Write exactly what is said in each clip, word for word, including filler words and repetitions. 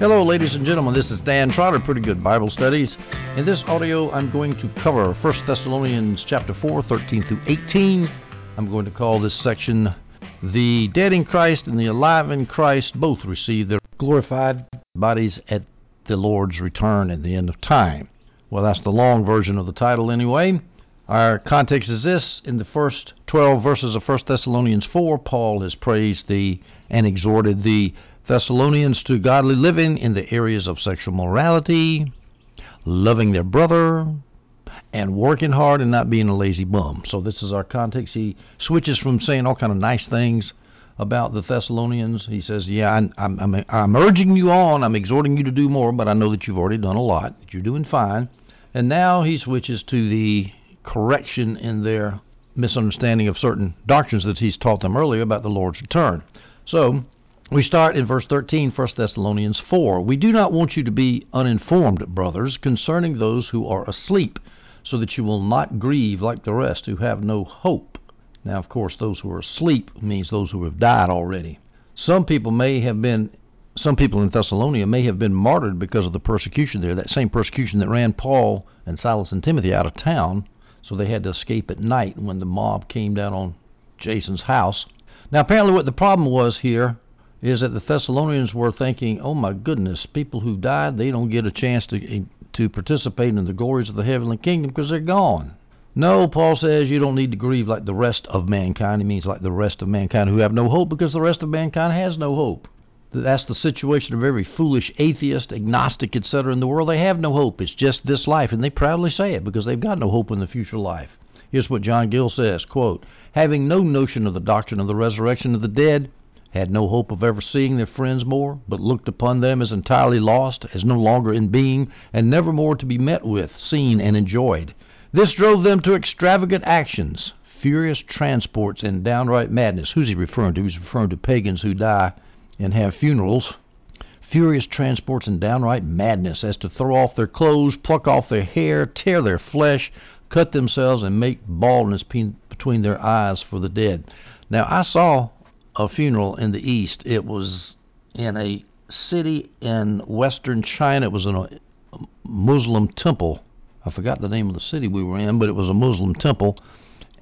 Hello, ladies and gentlemen. This is Dan Trotter, Pretty Good Bible Studies. In this audio, I'm going to cover First Thessalonians chapter four, thirteen through eighteen. I'm going to call this section, "The Dead in Christ and the Alive in Christ Both Receive Their Glorified Bodies at the Lord's Return at the End of Time." Well, that's the long version of the title anyway. Our context is this. In the first twelve verses of First Thessalonians four, Paul has praised the and exhorted the Thessalonians to godly living in the areas of sexual morality, loving their brother, and working hard and not being a lazy bum. So this is our context. He switches from saying all kind of nice things about the Thessalonians. He says, yeah, I'm, I'm, I'm urging you on. I'm exhorting you to do more, but I know that you've already done a lot. You're doing fine. And now he switches to the correction in their misunderstanding of certain doctrines that he's taught them earlier about the Lord's return. So we start in verse thirteen, First Thessalonians four. "We do not want you to be uninformed, brothers, concerning those who are asleep, so that you will not grieve like the rest who have no hope." Now, of course, those who are asleep means those who have died already. Some people may have been, some people in Thessalonica may have been martyred because of the persecution there, that same persecution that ran Paul and Silas and Timothy out of town, so they had to escape at night when the mob came down on Jason's house. Now, apparently what the problem was here is that the Thessalonians were thinking, oh my goodness, people who died, they don't get a chance to to participate in the glories of the heavenly kingdom because they're gone. No, Paul says you don't need to grieve like the rest of mankind. He means like the rest of mankind who have no hope, because the rest of mankind has no hope. That's the situation of every foolish atheist, agnostic, et cetera in the world. They have no hope. It's just this life, and they proudly say it because they've got no hope in the future life. Here's what John Gill says, quote, "Having no notion of the doctrine of the resurrection of the dead, had no hope of ever seeing their friends more, but looked upon them as entirely lost, as no longer in being, and never more to be met with, seen, and enjoyed. This drove them to extravagant actions, furious transports, and downright madness." Who's he referring to? He's referring to pagans who die and have funerals. "Furious transports and downright madness, as to throw off their clothes, pluck off their hair, tear their flesh, cut themselves, and make baldness between their eyes for the dead." Now, I saw a funeral in the East. It was in a city in western China. It was in a Muslim temple. I forgot the name of the city we were in, but it was a Muslim temple.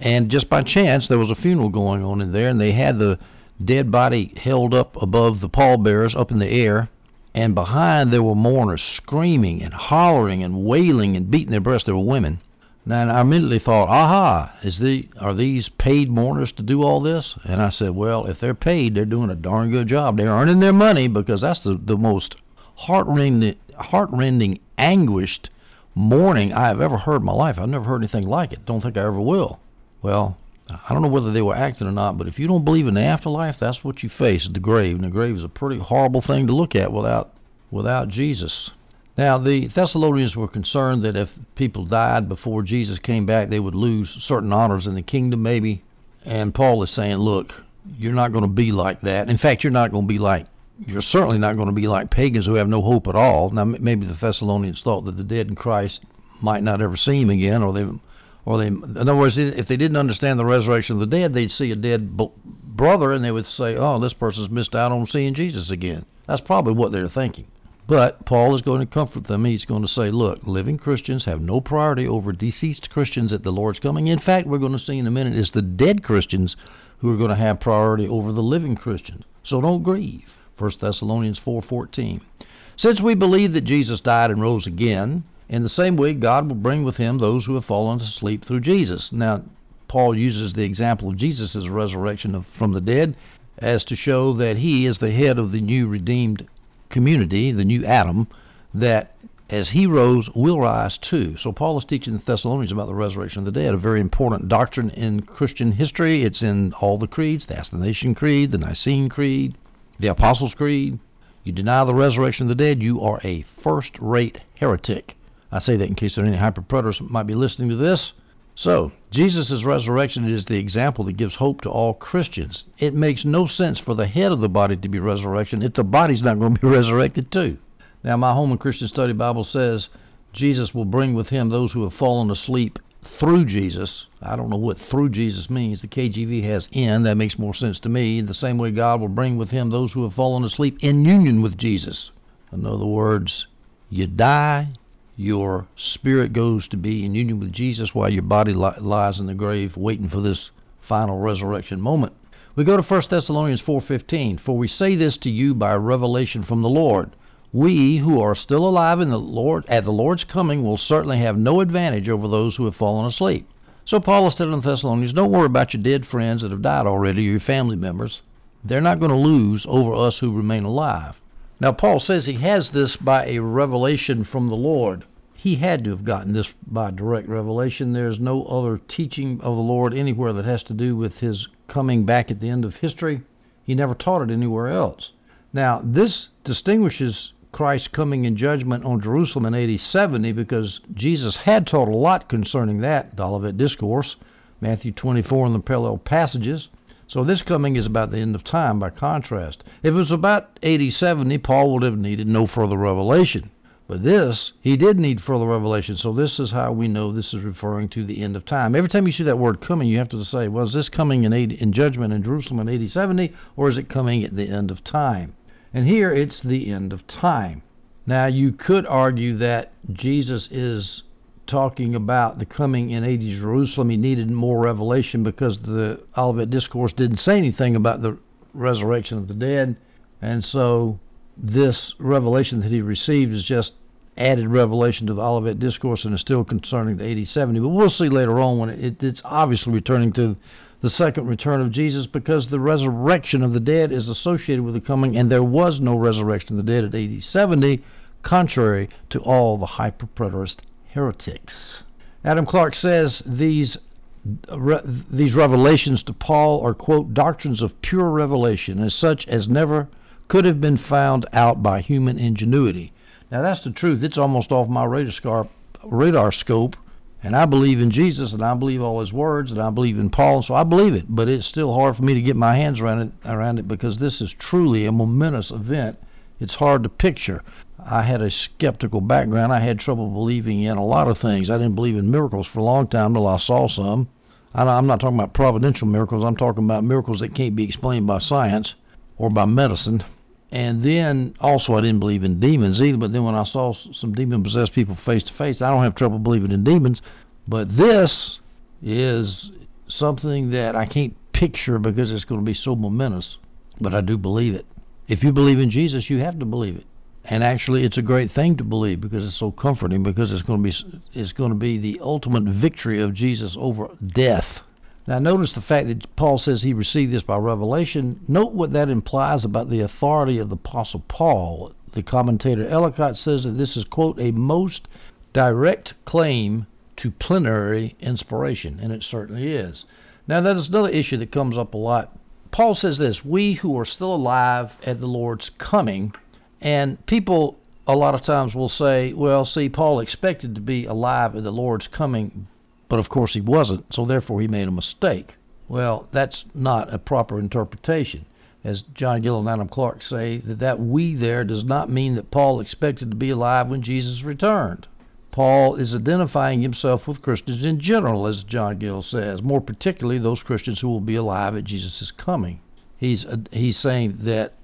And just by chance, there was a funeral going on in there, and they had the dead body held up above the pallbearers, up in the air. And behind, there were mourners screaming and hollering and wailing and beating their breasts. There were women. Now, and I immediately thought, aha, is the, are these paid mourners to do all this? And I said, well, if they're paid, they're doing a darn good job. They're earning their money, because that's the, the most heart-rending, heart-rending, anguished mourning I have ever heard in my life. I've never heard anything like it. Don't think I ever will. Well, I don't know whether they were acting or not, but if you don't believe in the afterlife, that's what you face at the grave. And the grave is a pretty horrible thing to look at without without Jesus. Now, the Thessalonians were concerned that if people died before Jesus came back, they would lose certain honors in the kingdom, maybe. And Paul is saying, look, you're not going to be like that. In fact, you're not going to be like, you're certainly not going to be like pagans who have no hope at all. Now, maybe the Thessalonians thought that the dead in Christ might not ever see him again, or they, or they, in other words, if they didn't understand the resurrection of the dead, they'd see a dead b- brother and they would say, oh, this person's missed out on seeing Jesus again. That's probably what they're thinking. But Paul is going to comfort them. He's going to say, look, living Christians have no priority over deceased Christians at the Lord's coming. In fact, we're going to see in a minute it's the dead Christians who are going to have priority over the living Christians. So don't grieve. First Thessalonians four fourteen. "Since we believe that Jesus died and rose again, in the same way God will bring with him those who have fallen asleep through Jesus." Now, Paul uses the example of Jesus' resurrection of, from the dead as to show that he is the head of the new redeemed community, the new Adam, that as he rose, we'll rise too. So Paul is teaching the Thessalonians about the resurrection of the dead, a very important doctrine in Christian history. It's in all the creeds, the Athanasian Creed, the Nicene Creed, the Apostles' Creed. You deny the resurrection of the dead, you are a first-rate heretic. I say that in case there are any hyper-preterists that might be listening to this. So, Jesus' resurrection is the example that gives hope to all Christians. It makes no sense for the head of the body to be resurrection if the body's not going to be resurrected too. Now, my Home and Christian Study Bible says Jesus will bring with him those who have fallen asleep through Jesus. I don't know what through Jesus means. The K J V has in. That makes more sense to me. In the same way, God will bring with him those who have fallen asleep in union with Jesus. In other words, you die, your spirit goes to be in union with Jesus while your body li- lies in the grave waiting for this final resurrection moment. We go to First Thessalonians four fifteen. For we say this to you by revelation from the Lord. We who are still alive in the Lord at the Lord's coming will certainly have no advantage over those who have fallen asleep. So Paul is telling the Thessalonians, don't worry about your dead friends that have died already, your family members. They're not going to lose over us who remain alive. Now, Paul says he has this by a revelation from the Lord. He had to have gotten this by direct revelation. There's no other teaching of the Lord anywhere that has to do with his coming back at the end of history. He never taught it anywhere else. Now, this distinguishes Christ's coming in judgment on Jerusalem in A D seventy because Jesus had taught a lot concerning that, the Olivet Discourse, Matthew twenty-four and the parallel passages. So this coming is about the end of time by contrast. If it was about A D seventy, Paul would have needed no further revelation. But this, he did need further revelation. So this is how we know this is referring to the end of time. Every time you see that word coming, you have to say, well, is this coming in, A D, in judgment in Jerusalem in A D seventy, or is it coming at the end of time? And here it's the end of time. Now you could argue that Jesus is talking about the coming in A D Jerusalem. He needed more revelation because the Olivet Discourse didn't say anything about the resurrection of the dead, and so this revelation that he received is just added revelation to the Olivet Discourse and is still concerning the A D seventy. But we'll see later on when it, it's obviously returning to the second return of Jesus because the resurrection of the dead is associated with the coming, and there was no resurrection of the dead at A D seventy, contrary to all the hyperpreterist heretics. Adam Clarke says these re, these revelations to Paul are, quote, doctrines of pure revelation, as such as never could have been found out by human ingenuity. Now that's the truth. It's almost off my radar, radar scope, and I believe in Jesus, and I believe all his words, and I believe in Paul, so I believe it, but it's still hard for me to get my hands around it, around it because this is truly a momentous event. It's hard to picture. I had a skeptical background. I had trouble believing in a lot of things. I didn't believe in miracles for a long time until I saw some. I'm not talking about providential miracles. I'm talking about miracles that can't be explained by science or by medicine. And then, also, I didn't believe in demons either, but then when I saw some demon-possessed people face-to-face, I don't have trouble believing in demons. But this is something that I can't picture because it's going to be so momentous, but I do believe it. If you believe in Jesus, you have to believe it. And actually, it's a great thing to believe because it's so comforting, because it's going to be it's going to be the ultimate victory of Jesus over death. Now, notice the fact that Paul says he received this by revelation. Note what that implies about the authority of the Apostle Paul. The commentator Ellicott says that this is, quote, a most direct claim to plenary inspiration, and it certainly is. Now, that is another issue that comes up a lot. Paul says this, we who are still alive at the Lord's coming, and people a lot of times will say, well, see, Paul expected to be alive at the Lord's coming, but of course he wasn't, so therefore he made a mistake. Well, that's not a proper interpretation. As John Gill and Adam Clarke say, that that we there does not mean that Paul expected to be alive when Jesus returned. Paul is identifying himself with Christians in general, as John Gill says, more particularly those Christians who will be alive at Jesus' coming. He's uh, he's saying that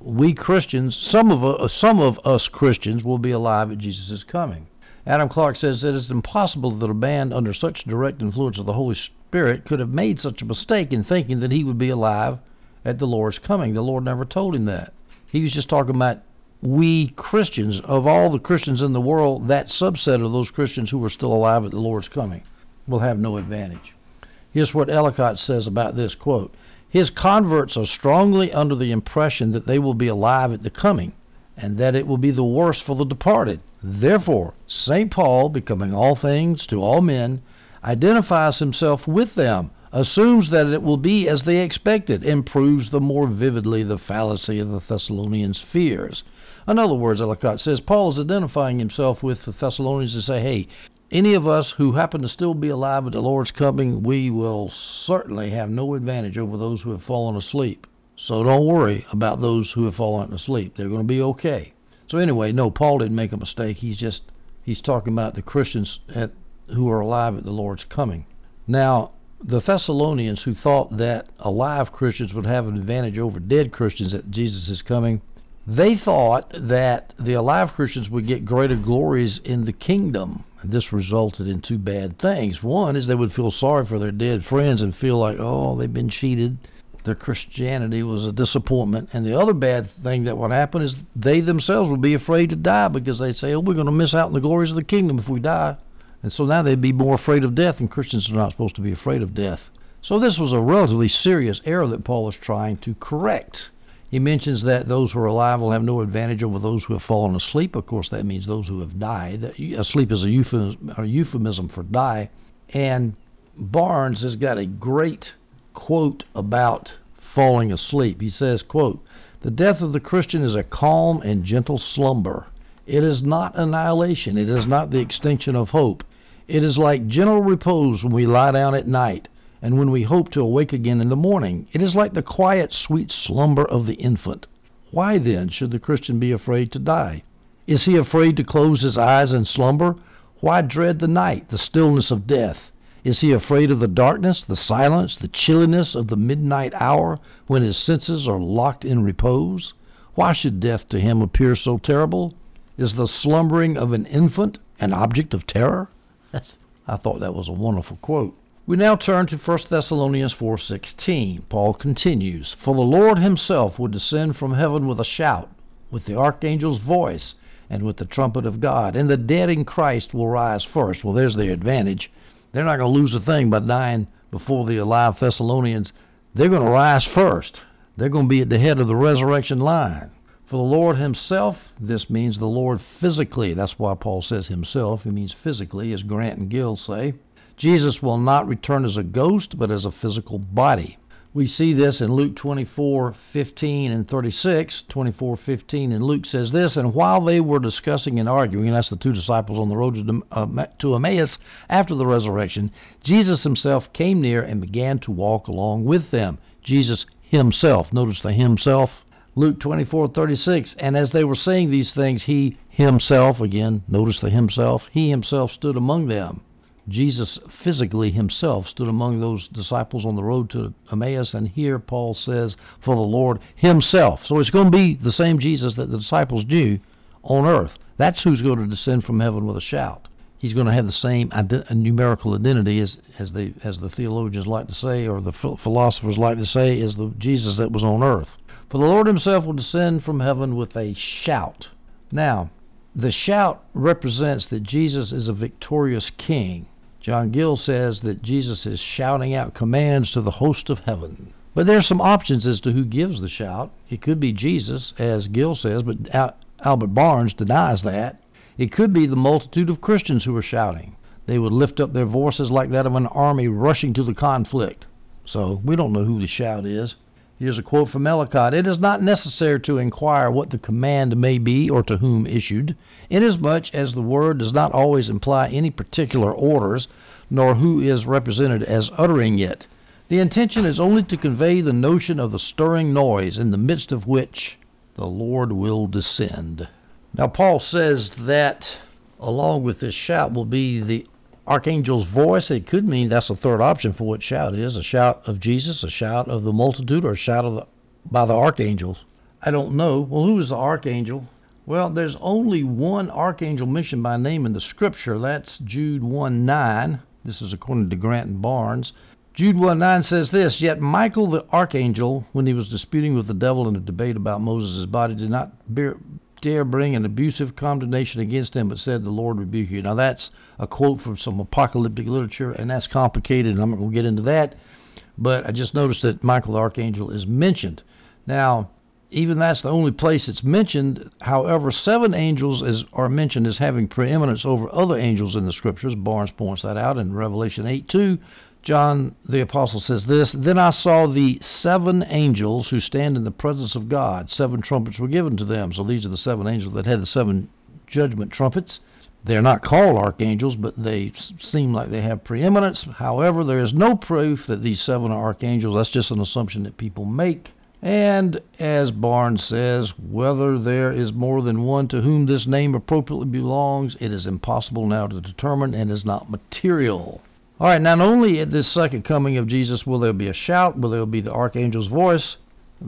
we Christians, some of uh, some of us Christians, will be alive at Jesus' coming. Adam Clarke says that it's impossible that a man under such direct influence of the Holy Spirit could have made such a mistake in thinking that he would be alive at the Lord's coming. The Lord never told him that. He was just talking about we Christians, of all the Christians in the world, that subset of those Christians who are still alive at the Lord's coming will have no advantage. Here's what Ellicott says about this, quote, his converts are strongly under the impression that they will be alive at the coming and that it will be the worse for the departed. Therefore, Saint Paul, becoming all things to all men, identifies himself with them, assumes that it will be as they expected, and proves the more vividly the fallacy of the Thessalonians' fears. In other words, Ellicott says, Paul is identifying himself with the Thessalonians to say, hey, any of us who happen to still be alive at the Lord's coming, we will certainly have no advantage over those who have fallen asleep. So don't worry about those who have fallen asleep. They're going to be okay. So anyway, no, Paul didn't make a mistake. He's just, he's talking about the Christians at, who are alive at the Lord's coming. Now, the Thessalonians who thought that alive Christians would have an advantage over dead Christians at Jesus' coming They thought that the alive Christians would get greater glories in the kingdom. This resulted in two bad things. One is they would feel sorry for their dead friends and feel like, oh, they've been cheated. Their Christianity was a disappointment. And the other bad thing that would happen is they themselves would be afraid to die, because they'd say, oh, we're going to miss out on the glories of the kingdom if we die. And so now they'd be more afraid of death, and Christians are not supposed to be afraid of death. So this was a relatively serious error that Paul is trying to correct. He mentions that those who are alive will have no advantage over those who have fallen asleep. Of course, that means those who have died. Asleep is a euphemism, a euphemism for die. And Barnes has got a great quote about falling asleep. He says, quote, "The death of the Christian is a calm and gentle slumber. It is not annihilation. It is not the extinction of hope. It is like gentle repose when we lie down at night, and when we hope to awake again in the morning. It is like the quiet, sweet slumber of the infant. Why, then, should the Christian be afraid to die? Is he afraid to close his eyes and slumber? Why dread the night, the stillness of death? Is he afraid of the darkness, the silence, the chilliness of the midnight hour, when his senses are locked in repose? Why should death to him appear so terrible? Is the slumbering of an infant an object of terror?" That's, I thought that was a wonderful quote. We now turn to First Thessalonians four sixteen. Paul continues, "For the Lord himself will descend from heaven with a shout, with the archangel's voice, and with the trumpet of God, and the dead in Christ will rise first." Well, there's their advantage. They're not going to lose a thing by dying before the alive Thessalonians. They're going to rise first. They're going to be at the head of the resurrection line. For the Lord himself, this means the Lord physically. That's why Paul says himself. He means physically, as Grant and Gill say. Jesus will not return as a ghost, but as a physical body. We see this in Luke twenty-four fifteen and thirty-six. twenty-four fifteen, and Luke says this, "And while they were discussing and arguing," and that's the two disciples on the road to, uh, to Emmaus after the resurrection, "Jesus himself came near and began to walk along with them." Jesus himself. Notice the himself. Luke twenty-four thirty-six, "And as they were saying these things, he himself," again, notice the himself, "he himself stood among them." Jesus physically himself stood among those disciples on the road to Emmaus, and here Paul says, "For the Lord himself." So it's going to be the same Jesus that the disciples knew on earth. That's who's going to descend from heaven with a shout. He's going to have the same ident- numerical identity as as the as the theologians like to say, or the philosophers like to say, is the Jesus that was on earth. "For the Lord himself will descend from heaven with a shout." Now, the shout represents that Jesus is a victorious king. John Gill says that Jesus is shouting out commands to the host of heaven. But there's some options as to who gives the shout. It could be Jesus, as Gill says, but Albert Barnes denies that. It could be the multitude of Christians who are shouting. They would lift up their voices like that of an army rushing to the conflict. So we don't know who the shout is. Here's a quote from Ellicott. "It is not necessary to inquire what the command may be or to whom issued, inasmuch as the word does not always imply any particular orders, nor who is represented as uttering it. The intention is only to convey the notion of the stirring noise in the midst of which the Lord will descend." Now, Paul says that along with this shout will be the archangel's voice. It could mean that's the third option for what shout is, a shout of Jesus, a shout of the multitude, or a shout of the, by the archangels. I don't know. Well, who is the archangel? Well, there's only one archangel mentioned by name in the scripture. That's Jude one nine. This is according to Grant and Barnes. Jude one nine says this, "Yet Michael the archangel, when he was disputing with the devil in a debate about Moses' body, did not bear... dare bring an abusive condemnation against him, but said, 'The Lord rebuke you.'" Now that's a quote from some apocalyptic literature, and that's complicated, and I'm not going to get into that, but I just noticed that Michael the archangel is mentioned. Now, even that's the only place it's mentioned. However, seven angels is, are mentioned as having preeminence over other angels in the scriptures. Barnes points that out in Revelation eight two. John the Apostle says this, "Then I saw the seven angels who stand in the presence of God. Seven trumpets were given to them." So these are the seven angels that had the seven judgment trumpets. They're not called archangels, but they seem like they have preeminence. However, there is no proof that these seven are archangels. That's just an assumption that people make. And as Barnes says, "Whether there is more than one to whom this name appropriately belongs, it is impossible now to determine and is not material." All right, not only at this second coming of Jesus will there be a shout, will there be the archangel's voice,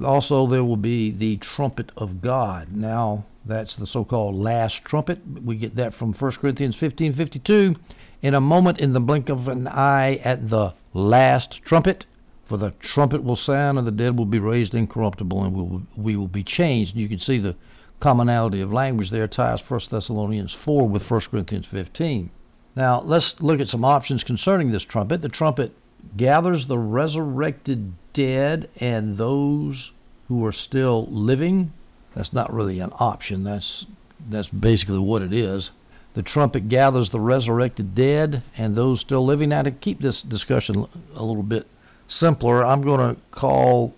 Also, there will be the trumpet of God. Now, that's the so-called last trumpet. We get that from First Corinthians fifteen fifty-two. In a moment, in the blink of an eye, at the last trumpet, for the trumpet will sound, and the dead will be raised incorruptible, and we will, we will be changed. You can see the commonality of language there ties First Thessalonians four with First Corinthians fifteen. Now, let's look at some options concerning this trumpet. The trumpet gathers the resurrected dead and those who are still living. That's not really an option. That's that's basically what it is. The trumpet gathers the resurrected dead and those still living. Now, to keep this discussion a little bit simpler, I'm going to call,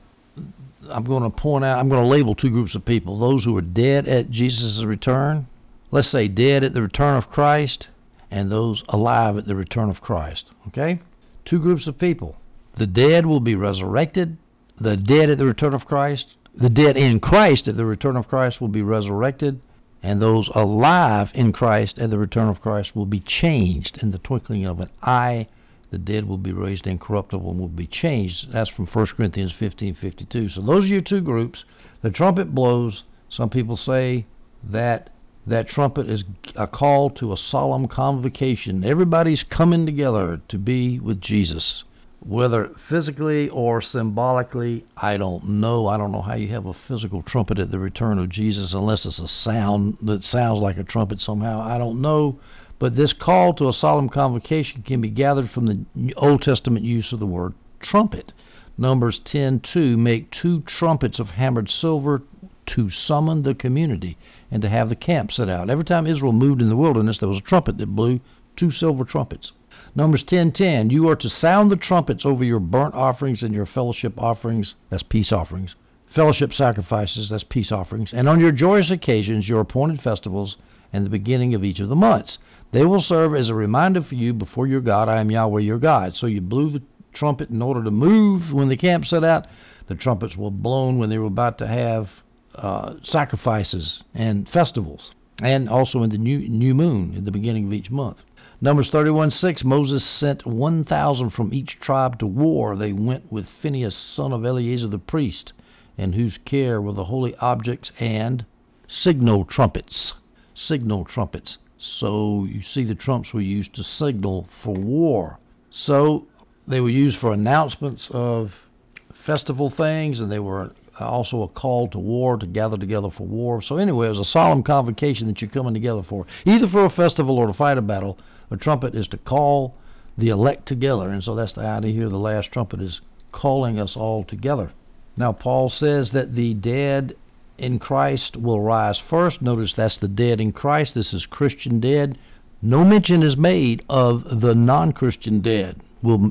I'm going to point out, I'm going to label two groups of people. Those who are dead at Jesus' return, let's say dead at the return of Christ, and those alive at the return of Christ. Okay? Two groups of people. The dead will be resurrected. The dead at the return of Christ, the dead in Christ at the return of Christ will be resurrected, and those alive in Christ at the return of Christ will be changed in the twinkling of an eye. The dead will be raised incorruptible and will be changed. That's from First Corinthians fifteen fifty-two. So those are your two groups. The trumpet blows. Some people say that that trumpet is a call to a solemn convocation. Everybody's coming together to be with Jesus. Whether physically or symbolically, I don't know. I don't know how you have a physical trumpet at the return of Jesus unless it's a sound that sounds like a trumpet somehow. I don't know. But this call to a solemn convocation can be gathered from the Old Testament use of the word trumpet. Numbers ten two, make two trumpets of hammered silver to summon the community and to have the camp set out. Every time Israel moved in the wilderness, there was a trumpet that blew, two silver trumpets. Numbers ten ten, you are to sound the trumpets over your burnt offerings and your fellowship offerings, that's peace offerings, fellowship sacrifices, that's peace offerings, and on your joyous occasions, your appointed festivals, and the beginning of each of the months. They will serve as a reminder for you before your God. I am Yahweh your God. So you blew the trumpet in order to move when the camp set out. The trumpets were blown when they were about to have uh, sacrifices and festivals, and also in the new, new moon at the beginning of each month. Numbers thirty-one six, Moses sent one thousand from each tribe to war. They went with Phinehas, son of Eleazar the priest, in whose care were the holy objects and signal trumpets. Signal trumpets. So you see the trumps were used to signal for war. So they were used for announcements of festival things, and they were also a call to war, to gather together for war. So anyway, it was a solemn convocation that you're coming together for. Either for a festival or to fight a battle, a trumpet is to call the elect together. And so that's the idea here. The last trumpet is calling us all together. Now, Paul says that the dead in Christ will rise first. Notice that's the dead in Christ. This is Christian dead. No mention is made of the non-Christian dead. We'll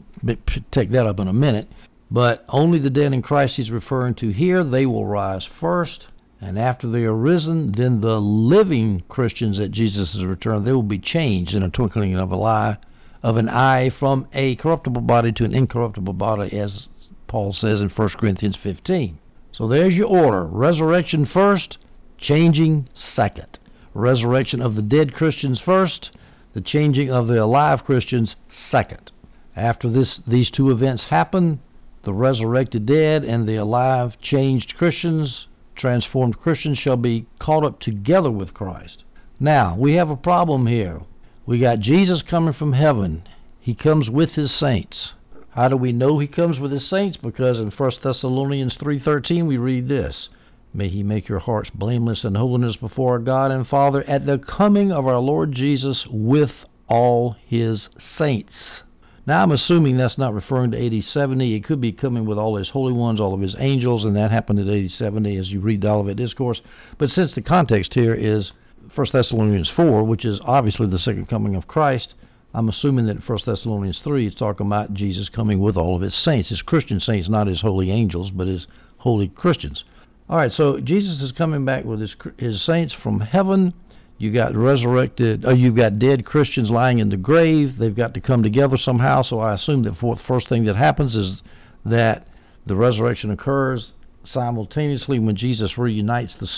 take that up in a minute. But only the dead in Christ he's referring to here. They will rise first. And after they are risen, then the living Christians at Jesus' return, they will be changed in a twinkling of, a eye, of an eye from a corruptible body to an incorruptible body, as Paul says in First Corinthians fifteen. So there's your order. Resurrection first, changing second. Resurrection of the dead Christians first, the changing of the alive Christians second. After this, these two events happen, the resurrected dead and the alive changed Christians, transformed Christians, shall be caught up together with Christ. Now, we have a problem here. We got Jesus coming from heaven. He comes with his saints. How do we know he comes with his saints? Because in First Thessalonians three thirteen we read this, May he make your hearts blameless in holiness before our God and Father at the coming of our Lord Jesus with all his saints. Now I'm assuming that's not referring to A D seventy. It could be coming with all his holy ones, all of his angels, and that happened at A D seventy as you read the Olivet Discourse. But since the context here is First Thessalonians four, which is obviously the second coming of Christ, I'm assuming that in First Thessalonians three, it's talking about Jesus coming with all of his saints, his Christian saints, not his holy angels, but his holy Christians. All right, so Jesus is coming back with his his saints from heaven. You got resurrected, or you've got dead Christians lying in the grave. They've got to come together somehow. So I assume that the first thing that happens is that the resurrection occurs simultaneously when Jesus reunites the,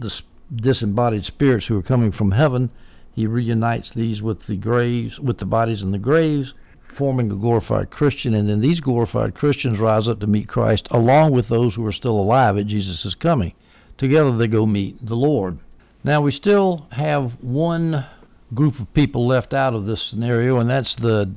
the disembodied spirits who are coming from heaven. He reunites these with the graves, with the bodies in the graves, forming a glorified Christian, and then these glorified Christians rise up to meet Christ along with those who are still alive at Jesus' coming. Together they go meet the Lord. Now we still have one group of people left out of this scenario, and that's the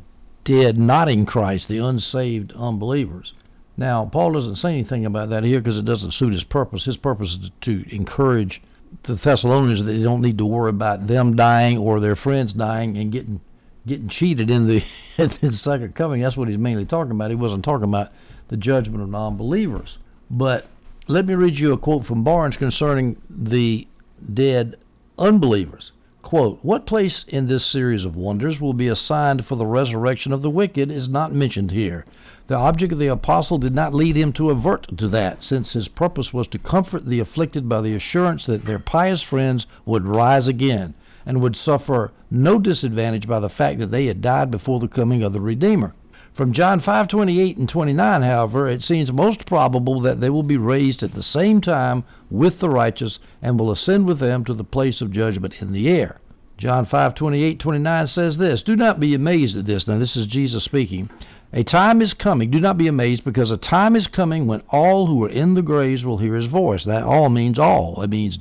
dead not in Christ, the unsaved unbelievers. Now, Paul doesn't say anything about that here because it doesn't suit his purpose. His purpose is to encourage the Thessalonians that they don't need to worry about them dying or their friends dying and getting getting cheated in the, in the second coming. That's what he's mainly talking about. He wasn't talking about the judgment of non-believers. But let me read you a quote from Barnes concerning the dead unbelievers. Quote, "What place in this series of wonders will be assigned for the resurrection of the wicked is not mentioned here. The object of the apostle did not lead him to avert to that, since his purpose was to comfort the afflicted by the assurance that their pious friends would rise again and would suffer no disadvantage by the fact that they had died before the coming of the Redeemer. From John five twenty-eight and twenty-nine, however, it seems most probable that they will be raised at the same time with the righteous and will ascend with them to the place of judgment in the air. John five twenty-eight, twenty-nine says this, do not be amazed at this." Now this is Jesus speaking. "A time is coming. Do not be amazed, because a time is coming when all who are in the graves will hear his voice." That all means all. It means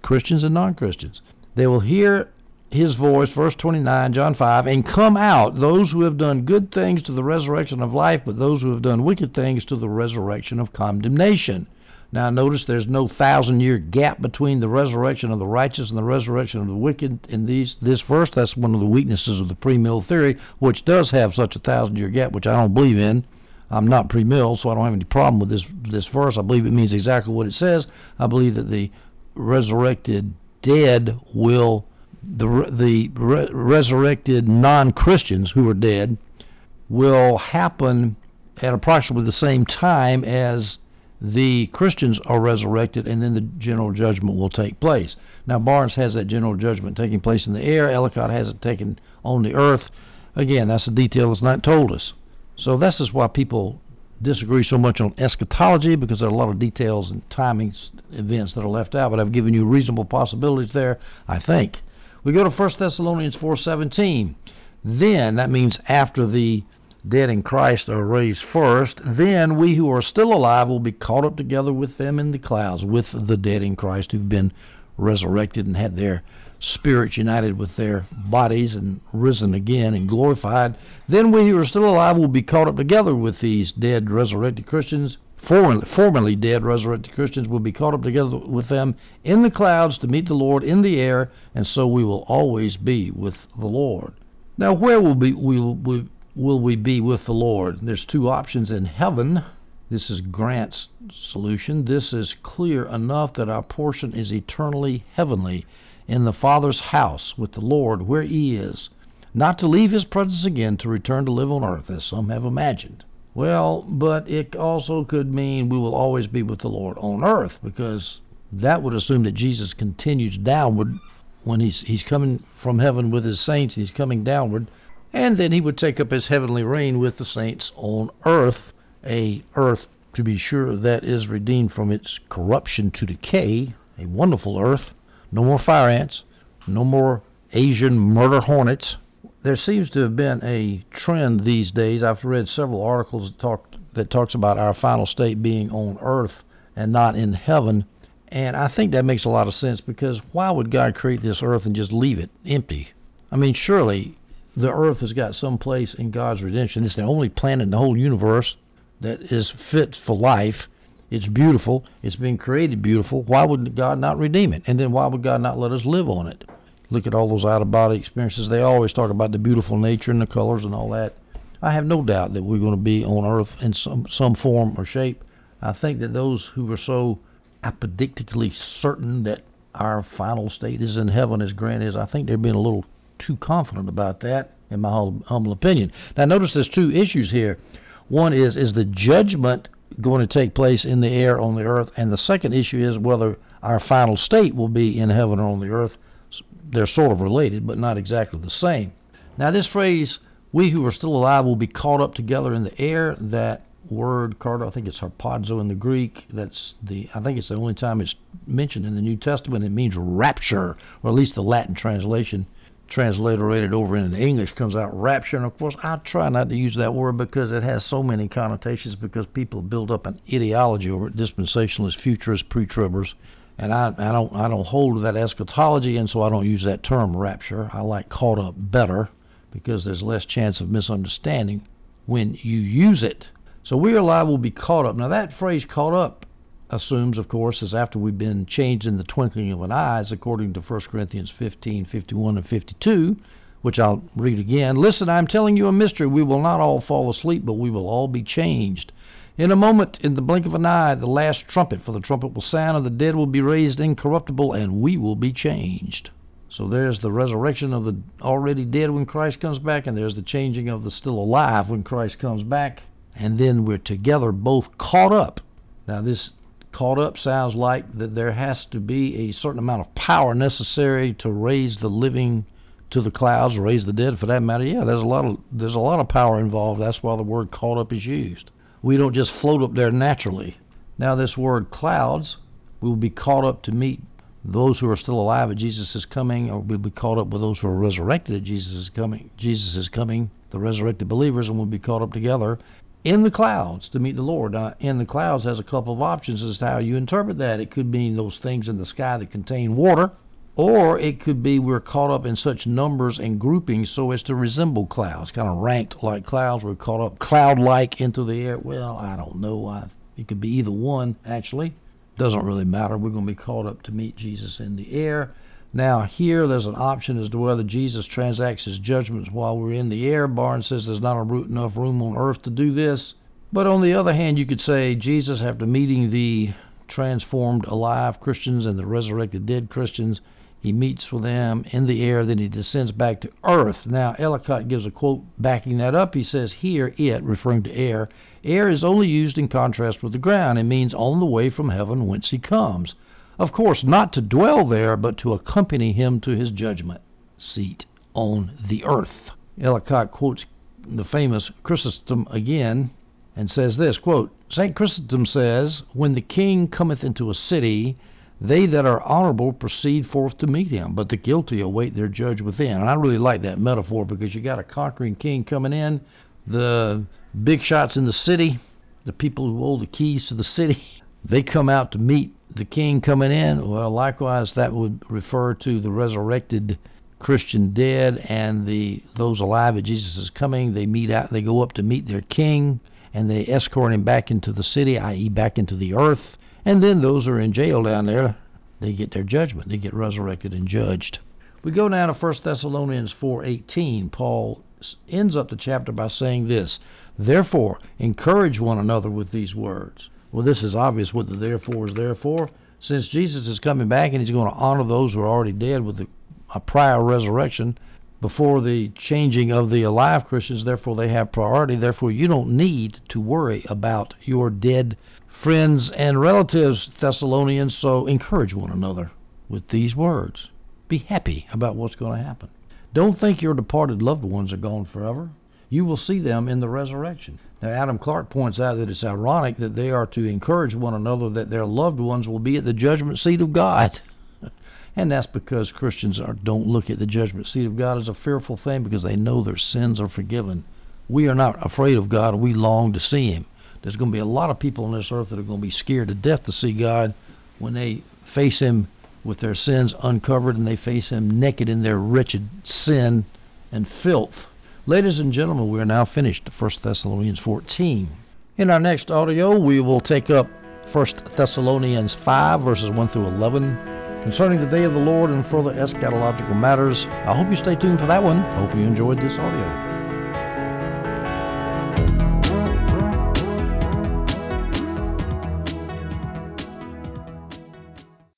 Christians and non-Christians. "They will hear his voice," verse twenty-nine, John five, "and come out, those who have done good things to the resurrection of life, but those who have done wicked things to the resurrection of condemnation." Now notice there's no thousand-year gap between the resurrection of the righteous and the resurrection of the wicked in these this verse. That's one of the weaknesses of the pre-mill theory, which does have such a thousand-year gap, which I don't believe in. I'm not pre-mill, so I don't have any problem with this this verse. I believe it means exactly what it says. I believe that the resurrected dead will... the the re- resurrected non-Christians who are dead will happen at approximately the same time as the Christians are resurrected, and then the general judgment will take place. Now, Barnes has that general judgment taking place in the air. Ellicott has it taken on the earth. Again, that's a detail that's not told us. So this is why people disagree so much on eschatology, because there are a lot of details and timing events that are left out, but I've given you reasonable possibilities there, I think. We go to First Thessalonians four seventeen. Then, that means after the dead in Christ are raised first, then we who are still alive will be caught up together with them in the clouds, with the dead in Christ who've been resurrected and had their spirits united with their bodies and risen again and glorified. Then we who are still alive will be caught up together with these dead resurrected Christians. Formerly, formerly dead resurrected Christians will be caught up together with them in the clouds to meet the Lord in the air, and so we will always be with the Lord. Now, where will we, we, we, will we be with the Lord? There's two options in heaven. This is Grant's solution. This is clear enough that our portion is eternally heavenly, in the Father's house with the Lord where he is, not to leave his presence again to return to live on earth, as some have imagined. Well, but it also could mean we will always be with the Lord on earth, because that would assume that Jesus continues downward when he's he's coming from heaven with his saints. He's coming downward, and then he would take up his heavenly reign with the saints on earth, a earth, to be sure, that is redeemed from its corruption to decay, a wonderful earth. No more fire ants, no more Asian murder hornets. There seems to have been a trend these days. I've read several articles that talk that talks about our final state being on earth and not in heaven, and I think that makes a lot of sense, because why would God create this earth and just leave it empty? I mean, surely the earth has got some place in God's redemption. It's the only planet in the whole universe that is fit for life. It's beautiful. It's been created beautiful. Why would God not redeem it? And then why would God not let us live on it? Look at all those out-of-body experiences. They always talk about the beautiful nature and the colors and all that. I have no doubt that we're going to be on earth in some, some form or shape. I think that those who are so apodictically certain that our final state is in heaven, as Grant is, I think they're being a little too confident about that, in my humble opinion. Now, notice there's two issues here. One is, is the judgment going to take place in the air on the earth? And the second issue is whether our final state will be in heaven or on the earth. They're sort of related, but not exactly the same. Now, this phrase, we who are still alive will be caught up together in the air, that word, Carter, I think it's harpazo in the Greek. That's the, I think it's the only time it's mentioned in the New Testament. It means rapture, or at least the Latin translation transliterated over into English comes out rapture. And, of course, I try not to use that word because it has so many connotations, because people build up an ideology over it, dispensationalists, futurists, pre-tribbers. And I, I don't I don't hold to that eschatology, and so I don't use that term rapture. I like caught up better because there's less chance of misunderstanding when you use it. So we are liable to be caught up. Now, that phrase caught up assumes, of course, is after we've been changed in the twinkling of an eye, as according to First Corinthians fifteen, fifty-one and fifty-two, which I'll read again. Listen, I'm telling you a mystery. We will not all fall asleep, but we will all be changed. In a moment, in the blink of an eye, the last trumpet, for the trumpet will sound, and the dead will be raised incorruptible, and we will be changed. So there's the resurrection of the already dead when Christ comes back, and there's the changing of the still alive when Christ comes back. And then we're together, both caught up. Now, this caught up sounds like that there has to be a certain amount of power necessary to raise the living to the clouds, raise the dead, for that matter. Yeah, there's a lot of there's a lot of power involved. That's why the word caught up is used. We don't just float up there naturally. Now, this word clouds, we will be caught up to meet those who are still alive at Jesus' coming, or we'll be caught up with those who are resurrected at Jesus' coming. Jesus is coming, the resurrected believers, and we'll be caught up together in the clouds to meet the Lord. Now, in the clouds has a couple of options as to how you interpret that. It could mean those things in the sky that contain water, or it could be we're caught up in such numbers and groupings so as to resemble clouds, kind of ranked like clouds. We're caught up cloud-like into the air. Well, I don't know. I, it could be either one, actually. Doesn't really matter. We're going to be caught up to meet Jesus in the air. Now, here, there's an option as to whether Jesus transacts his judgments while we're in the air. Barnes says there's not enough room on earth to do this. But on the other hand, you could say Jesus, after meeting the transformed alive Christians and the resurrected dead Christians, he meets with them in the air, then he descends back to earth. Now, Ellicott gives a quote backing that up. He says, here, it, referring to air, air is only used in contrast with the ground. It means on the way from heaven whence he comes. Of course, not to dwell there, but to accompany him to his judgment seat on the earth. Ellicott quotes the famous Chrysostom again and says this, quote, Saint Chrysostom says, when the king cometh into a city, they that are honorable proceed forth to meet him, but the guilty await their judge within. And I really like that metaphor, because you got a conquering king coming in, the big shots in the city, the people who hold the keys to the city, they come out to meet the king coming in. Well, likewise, that would refer to the resurrected Christian dead and the those alive at Jesus' coming. They meet out. They go up to meet their king, and they escort him back into the city, that is back into the earth. And then those who are in jail down there, they get their judgment. They get resurrected and judged. We go now to First Thessalonians four eighteen. Paul ends up the chapter by saying this, therefore, encourage one another with these words. Well, this is obvious what the therefore is there for. Since Jesus is coming back and he's going to honor those who are already dead with the, a prior resurrection before the changing of the alive Christians, therefore they have priority. Therefore, you don't need to worry about your dead friends and relatives, Thessalonians, so encourage one another with these words. Be happy about what's going to happen. Don't think your departed loved ones are gone forever. You will see them in the resurrection. Now, Adam Clarke points out that it's ironic that they are to encourage one another that their loved ones will be at the judgment seat of God. And that's because Christians are, don't look at the judgment seat of God as a fearful thing, because they know their sins are forgiven. We are not afraid of God. We long to see him. There's going to be a lot of people on this earth that are going to be scared to death to see God when they face him with their sins uncovered and they face him naked in their wretched sin and filth. Ladies and gentlemen, we are now finished First Thessalonians fourteen. In our next audio, we will take up First Thessalonians five, verses one through eleven, concerning the day of the Lord and further eschatological matters. I hope you stay tuned for that one. I hope you enjoyed this audio.